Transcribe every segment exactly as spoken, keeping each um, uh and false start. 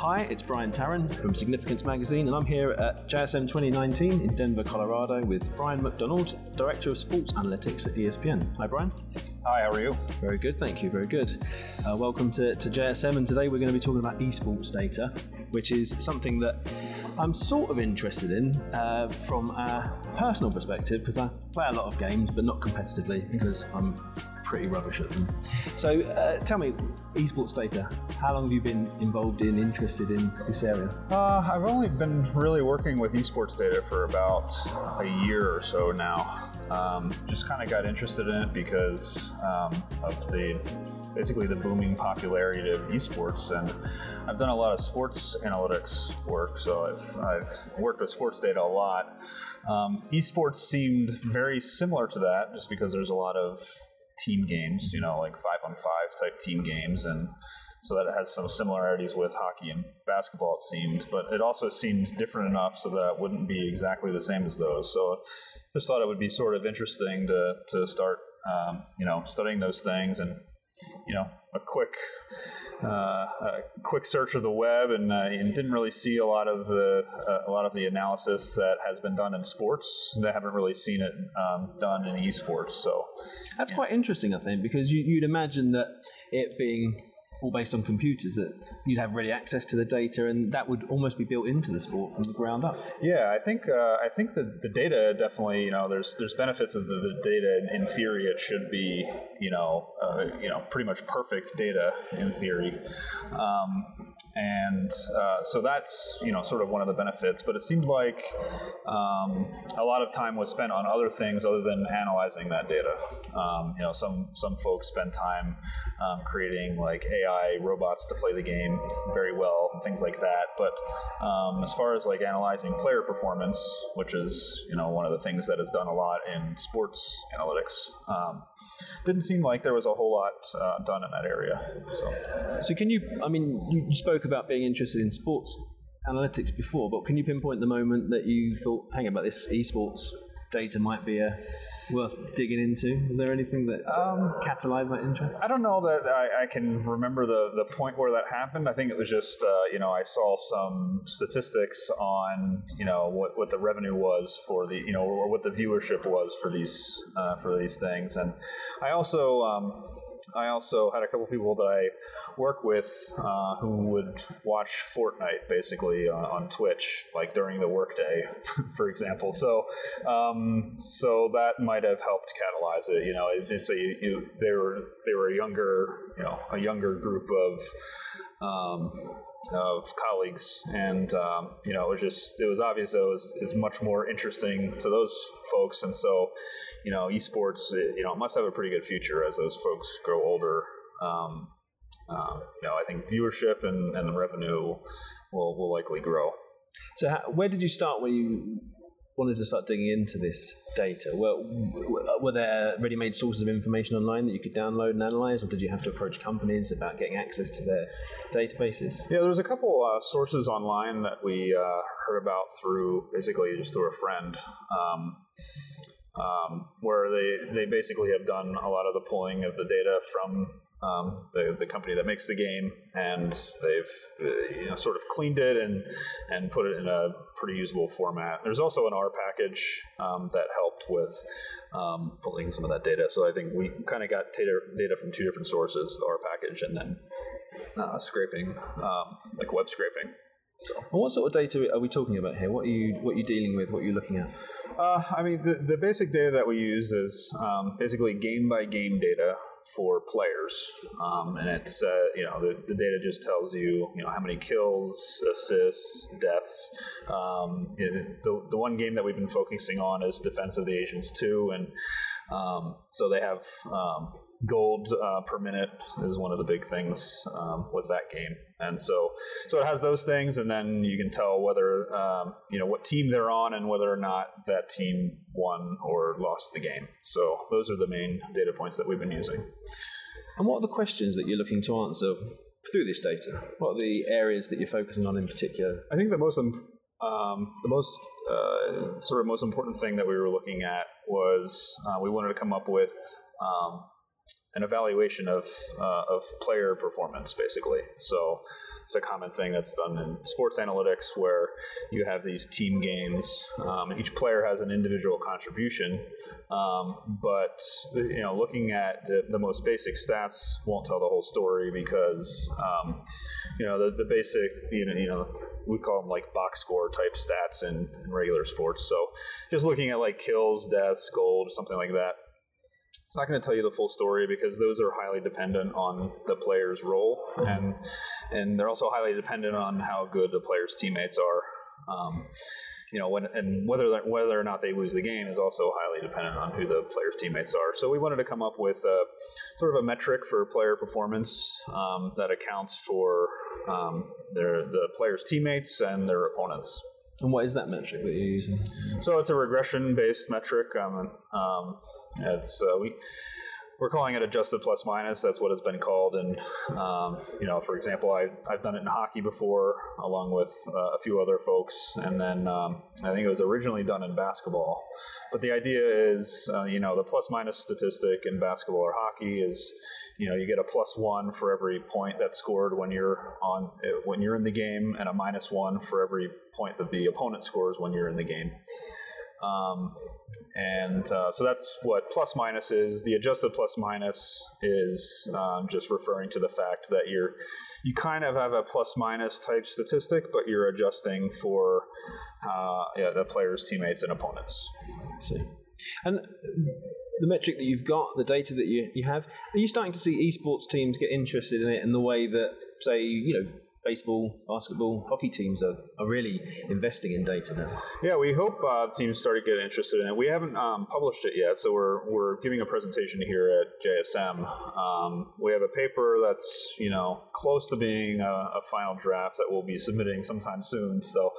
Hi, it's Brian Tarrant from Significance Magazine, and I'm here at J S M twenty nineteen in Denver, Colorado with Brian McDonald, Director of Sports Analytics at E S P N. Hi, Brian. Hi, how are you? Very good, thank you, very good. Uh, welcome to, to J S M, and today we're going to be talking about esports data, which is something that I'm sort of interested in uh, from a personal perspective, because I play a lot of games, but not competitively, because I'm pretty rubbish at them. So uh, tell me, esports data, how long have you been involved in, interested in this area? Uh, I've only been really working with esports data for about a year or so now. Um, just kind of got interested in it because um, of the basically the booming popularity of esports, and I've done a lot of sports analytics work, so I've, I've worked with sports data a lot. Um, esports seemed very similar to that just because there's a lot of team games, you know, like five-on-five type team games, and so that it has some similarities with hockey and basketball, it seemed, but it also seemed different enough so that it wouldn't be exactly the same as those, so just thought it would be sort of interesting to, to start, um, you know, studying those things, and you know, a quick, uh, a quick search of the web, and, uh, and didn't really see a lot of the uh, a lot of the analysis that has been done in sports. And I haven't really seen it um, done in esports. So that's yeah. quite interesting, I think, because you, you'd imagine that it being all based on computers, that you'd have ready access to the data, and that would almost be built into the sport from the ground up. Yeah, I think uh, I think the, the data definitely, you know, there's there's benefits of the, the data. In theory, it should be, you know, uh, you know, pretty much perfect data in theory, um, and uh, so that's, you know, sort of one of the benefits. But it seemed like um, a lot of time was spent on other things other than analyzing that data. Um, you know, some some folks spend time um, creating like A I robots to play the game very well and things like that, but um, as far as like analyzing player performance, which is, you know, one of the things that is done a lot in sports analytics, um, didn't seem like there was a whole lot uh, done in that area. So, so can you, I mean, you, you spoke about being interested in sports analytics before, but can you pinpoint the moment that you thought, hang about this esports data might be uh, worth digging into? Is there anything that um, catalyzed that interest? I don't know that I, I can remember the, the point where that happened. I think it was just, uh, you know, I saw some statistics on, you know, what, what the revenue was for the, you know, or what the viewership was for these uh, for these things. And I also... Um, I also had a couple people that I work with uh, who would watch Fortnite basically on, on Twitch, like during the workday, for example. So, um, so that might have helped catalyze it. You know, it, it's a you, they were they were a younger you know a younger group of. Um, of colleagues, and um, you know, it was just it was obvious that it was is much more interesting to those folks, and so, you know, esports, it, you know, it must have a pretty good future as those folks grow older. Um, um, you know, I think viewership and, and the revenue will will likely grow. So, how, where did you start when you wanted to start digging into this data? Well, were there ready-made sources of information online that you could download and analyze, or did you have to approach companies about getting access to their databases? Yeah, there was a couple uh, sources online that we uh, heard about through, basically just through a friend, um, um, where they, they basically have done a lot of the pulling of the data from Um, the the company that makes the game, and they've uh, you know sort of cleaned it and and put it in a pretty usable format. There's also an R package um, that helped with um, pulling some of that data. So I think we kind of got data data from two different sources: the R package and then uh, scraping, um, like web scraping. So. And what sort of data are we talking about here? What are you what are you dealing with? What are you looking at? Uh, I mean, the, the basic data that we use is um, basically game by game data for players, um, and it's uh, you know the, the data just tells you you know how many kills, assists, deaths. Um, it, the the one game that we've been focusing on is Defense of the Ancients two, and um, so they have. Um, Gold uh, per minute is one of the big things um, with that game, and so so it has those things, and then you can tell whether um, you know what team they're on and whether or not that team won or lost the game. So those are the main data points that we've been using. And what are the questions that you're looking to answer through this data? What are the areas that you're focusing on in particular? I think the most imp- um, the most uh, sort of most important thing that we were looking at was uh, we wanted to come up with. Um, an evaluation of uh, of player performance, basically. So it's a common thing that's done in sports analytics, where you have these team games, um, and each player has an individual contribution. Um, but you know, looking at the, the most basic stats won't tell the whole story, because um, you know the, the basic you know, you know we call them like box score type stats in, in regular sports. So just looking at like kills, deaths, gold, something like that. It's not going to tell you the full story, because those are highly dependent on the player's role, and and they're also highly dependent on how good the player's teammates are. Um, you know, when and whether whether or not they lose the game is also highly dependent on who the player's teammates are. So we wanted to come up with a, sort of a metric for player performance um, that accounts for um, their the player's teammates and their opponents. And what is that metric that you're using? So it's a regression-based metric. Um, um, it's uh, we we're calling it adjusted plus minus. That's what it's been called. And um, you know, for example, I I've done it in hockey before, along with uh, a few other folks. And then um, I think it was originally done in basketball. But the idea is, uh, you know, the plus minus statistic in basketball or hockey is, you know, you get a plus one for every point that's scored when you're on when you're in the game, and a minus one for every point that the opponent scores when you're in the game. Um, and uh, so that's what plus minus is. The adjusted plus minus is um, just referring to the fact that you're you kind of have a plus minus type statistic, but you're adjusting for uh, yeah, the players, teammates, and opponents. See. And the metric that you've got, the data that you, you have, are you starting to see esports teams get interested in it in the way that, say, you know, baseball, basketball, hockey teams are, are really investing in data now? Yeah, we hope uh, teams started getting interested in it. We haven't um, published it yet, so we're we're giving a presentation here at J S M. Um, we have a paper that's you know close to being a, a final draft that we'll be submitting sometime soon. So,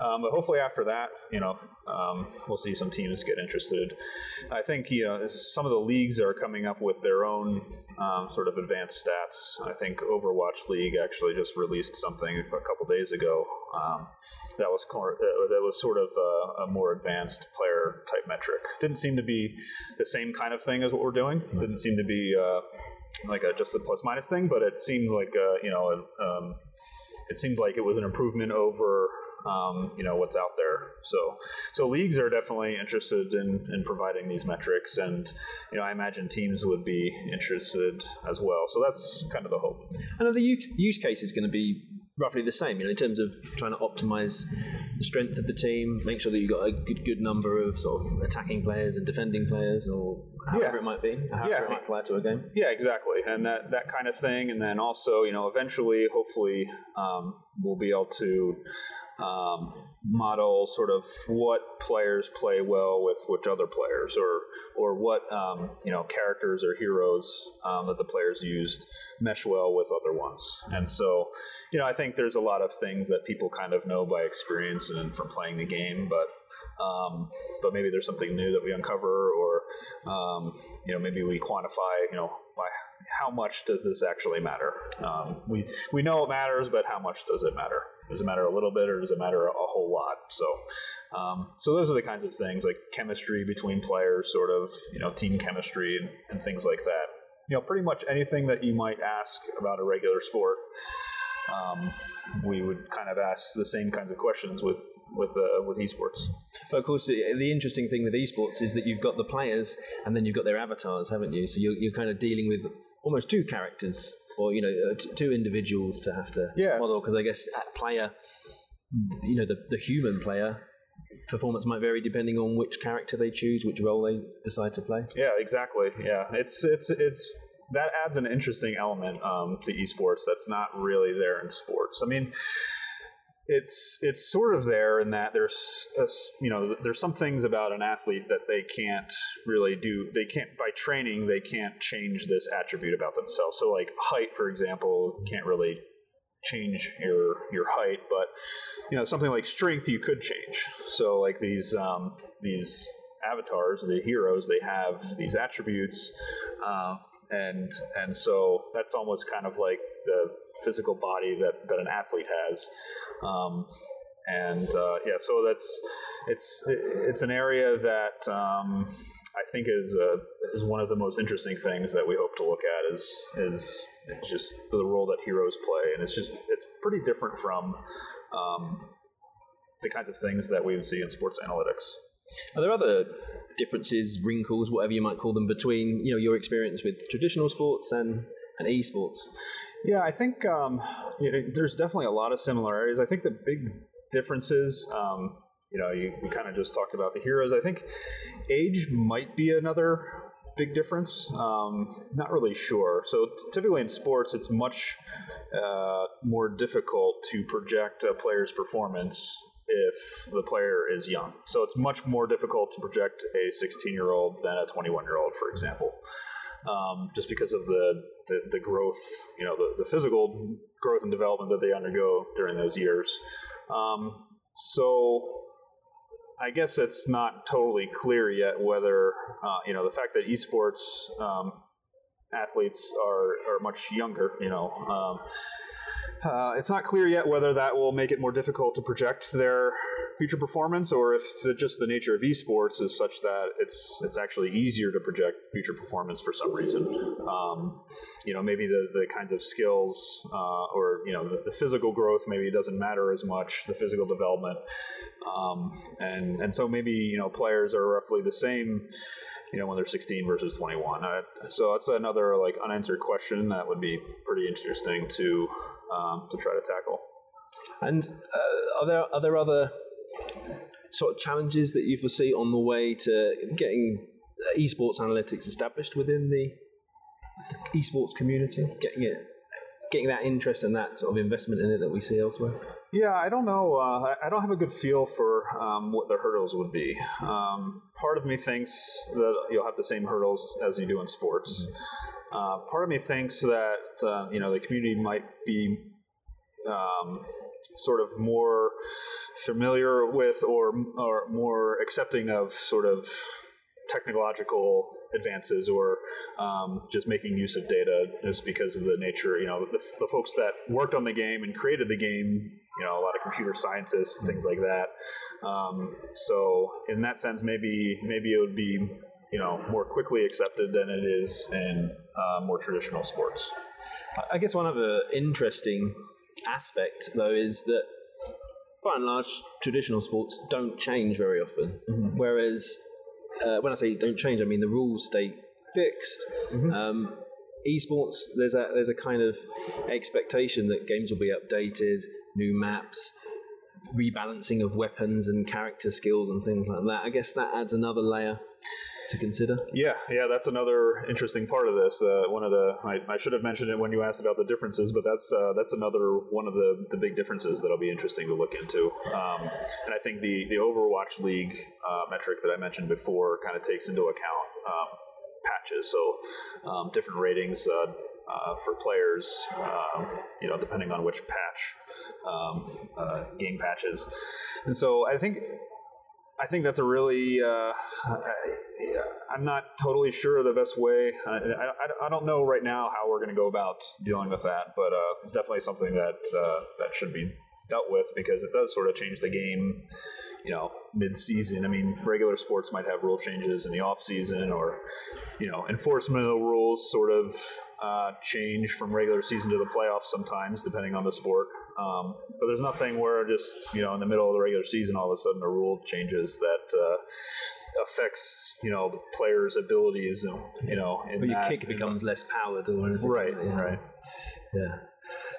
um, but hopefully after that, you know, um, we'll see some teams get interested. I think you know some of the leagues are coming up with their own um, sort of advanced stats. I think Overwatch League actually just released something a couple days ago um, that was cor- that was sort of a, a more advanced player type metric. Didn't seem to be the same kind of thing as what we're doing. Didn't seem to be uh, like a just a plus minus thing, but it seemed like uh, you know a, um, it seemed like it was an improvement over um, you know what's out there. So so leagues are definitely interested in, in providing these metrics, and you know I imagine teams would be interested as well. So that's kind of the hope. And are the use cases going to be roughly the same, you know, in terms of trying to optimize the strength of the team, make sure that you've got a good good number of sort of attacking players and defending players, or however yeah. it might be, however yeah. it might apply to a game? Yeah, exactly. And that, that kind of thing. And then also, you know, eventually, hopefully, um, we'll be able to um, model sort of what players play well with which other players, or or what, um, you know, characters or heroes um, that the players used mesh well with other ones. And so, you know, I think there's a lot of things that people kind of know by experience and from playing the game, but Um, but maybe there's something new that we uncover, or um, you know, maybe we quantify, you know, by how much does this actually matter? Um, we we know it matters, but how much does it matter? Does it matter a little bit, or does it matter a whole lot? So, um, so those are the kinds of things, like chemistry between players, sort of, you know, team chemistry and, and things like that. You know, pretty much anything that you might ask about a regular sport, um, we would kind of ask the same kinds of questions with. with uh, with esports. But of course, the, the interesting thing with esports is that you've got the players, and then you've got their avatars, haven't you? So you're you're kind of dealing with almost two characters, or you know, t- two individuals to have to yeah. model. Because I guess at player, you know, the, the human player performance might vary depending on which character they choose, which role they decide to play. Yeah, exactly. Yeah, it's it's it's. That adds an interesting element um, to esports that's not really there in sports. I mean. It's it's sort of there in that there's a, you know there's some things about an athlete that they can't really do. They can't, by training, they can't change this attribute about themselves. So like height, for example, can't really change your your height, but you know something like strength you could change. So like these um, these avatars, the heroes, they have these attributes, uh, and and so that's almost kind of like the physical body that, that an athlete has, um, And uh, yeah, so that's it's it's an area that um, I think is uh, is one of the most interesting things that we hope to look at is is just the role that heroes play, and it's just it's pretty different from um, the kinds of things that we would see in sports analytics. Are there other differences, wrinkles, whatever you might call them, between you know your experience with traditional sports and? And esports? Yeah, I think um, you know, there's definitely a lot of similarities. I think the big differences, um, you know, you, we kind of just talked about the heroes. I think age might be another big difference. Um, not really sure. So t- typically in sports, it's much uh, more difficult to project a player's performance if the player is young. So it's much more difficult to project a sixteen-year-old than a twenty-one-year-old, for example. Um, just because of the, the, the growth, you know, the, the physical growth and development that they undergo during those years. Um, so I guess it's not totally clear yet whether, uh, you know, the fact that esports um, athletes are, are much younger, you know, um, uh, it's not clear yet whether that will make it more difficult to project their future performance, or if the, just the nature of esports is such that it's it's actually easier to project future performance for some reason. Um, you know, maybe the, the kinds of skills uh, or, you know, the, the physical growth, maybe it doesn't matter as much, the physical development. Um, and, and so maybe, you know, players are roughly the same, you know, when they're sixteen versus twenty-one. Uh, so that's another, like, unanswered question that would be pretty interesting to um, to try to tackle. And uh, are there are there other sort of challenges that you foresee on the way to getting esports analytics established within the esports community, getting it, getting that interest and that sort of investment in it that we see elsewhere? Yeah, I don't know. Uh, I don't have a good feel for um, what the hurdles would be. Um, part of me thinks that you'll have the same hurdles as you do in sports. Uh, part of me thinks that uh, you know the community might be um, sort of more familiar with or or more accepting of sort of technological advances or um, just making use of data just because of the nature. You know, the, the folks that worked on the game and created the game, you know, a lot of computer scientists, things like that. Um, so in that sense, maybe maybe it would be, you know, more quickly accepted than it is in uh, more traditional sports. I guess one other interesting aspect, though, is that by and large, traditional sports don't change very often, mm-hmm. whereas uh, when I say don't change, I mean the rules stay fixed. Mm-hmm. Um, esports, there's a there's a kind of expectation that games will be updated, new maps, rebalancing of weapons and character skills and things like that. I guess that adds another layer to consider. Yeah, yeah, that's another interesting part of this. Uh, one of the I, I should have mentioned it when you asked about the differences, but that's uh, that's another one of the, the big differences that'll be interesting to look into. Um, and I think the the Overwatch League uh, metric that I mentioned before kind of takes into account um, patches, so um, different ratings uh, uh, for players, um, you know, depending on which patch, um, uh, game patches. And so I think. I think that's a really, uh, I, I'm not totally sure the best way. I, I, I don't know right now how we're going to go about dealing with that, but uh, it's definitely something that uh, that should be dealt with because it does sort of change the game, you know, mid-season. I mean, regular sports might have rule changes in the off-season or, you know, enforcement of the rules sort of uh, change from regular season to the playoffs sometimes, depending on the sport. Um, but there's nothing where just, you know, in the middle of the regular season, all of a sudden a rule changes that uh, affects, you know, the player's abilities and, you know. Or your kick becomes less powered or anything. Right, like right. Yeah.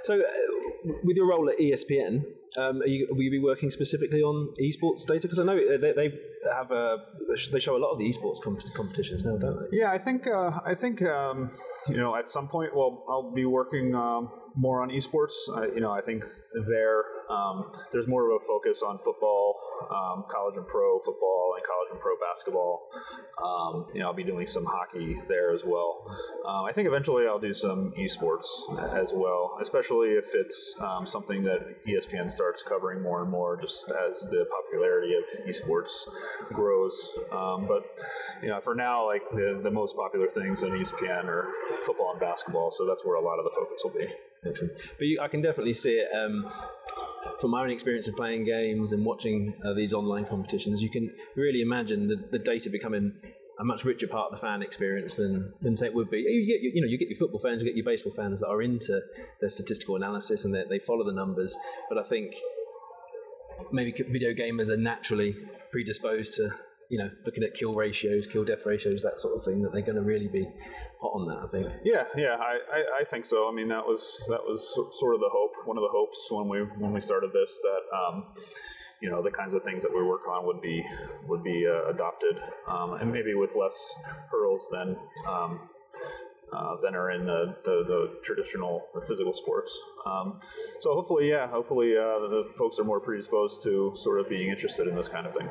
So, uh, with your role at E S P N, um, are you, will you be working specifically on esports data? Because I know they, they have a, they show a lot of the esports comp- competitions now, don't they? Yeah, I think uh, I think um, you know at some point, well, I'll be working um, more on esports. Uh, you know, I think there um, there's more of a focus on football, um, college and pro football, and college and pro basketball. Um, you know, I'll be doing some hockey there as well. Um, I think eventually I'll do some esports as well, especially if it's um, something that E S P N starts covering more and more, just as the popularity of esports grows. Um, but you know, for now, like the, the most popular things on E S P N are football and basketball, so that's where a lot of the focus will be. Excellent. But you, I can definitely see it um, from my own experience of playing games and watching uh, these online competitions, you can really imagine the, the data becoming a much richer part of the fan experience than, than say it would be. You get, you know, you get your football fans, you get your baseball fans that are into their statistical analysis and they follow the numbers. But I think maybe video gamers are naturally predisposed to, you know, looking at kill ratios, kill death ratios, that sort of thing, that they're going to really be hot on that, I think. Yeah, yeah, I, I, I think so. I mean, that was that was sort of the hope, one of the hopes when we when we started this, that, um, you know, the kinds of things that we work on would be would be uh, adopted, um, and maybe with less hurdles than um, uh, than are in the, the, the traditional physical sports. Um, so hopefully, yeah, hopefully uh, the, the folks are more predisposed to sort of being interested in this kind of thing.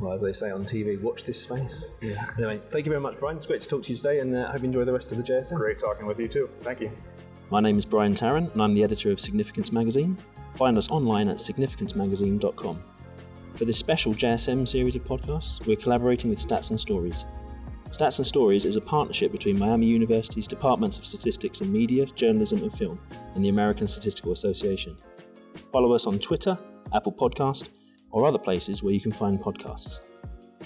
Well, as they say on T V, watch this space. Yeah. Anyway, thank you very much, Brian. It's great to talk to you today, and I uh, hope you enjoy the rest of the J S M. Great talking with you too. Thank you. My name is Brian Tarrant, and I'm the editor of Significance Magazine. Find us online at significance magazine dot com. For this special J S M series of podcasts, we're collaborating with Stats and Stories. Stats and Stories is a partnership between Miami University's Departments of Statistics and Media, Journalism and Film, and the American Statistical Association. Follow us on Twitter, Apple Podcast, or other places where you can find podcasts.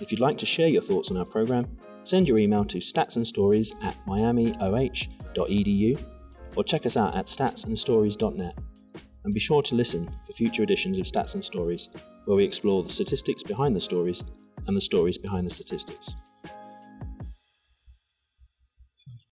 If you'd like to share your thoughts on our program, send your email to statsandstories at miami o h dot e d u or check us out at stats and stories dot net. And be sure to listen for future editions of Stats and Stories, where we explore the statistics behind the stories and the stories behind the statistics.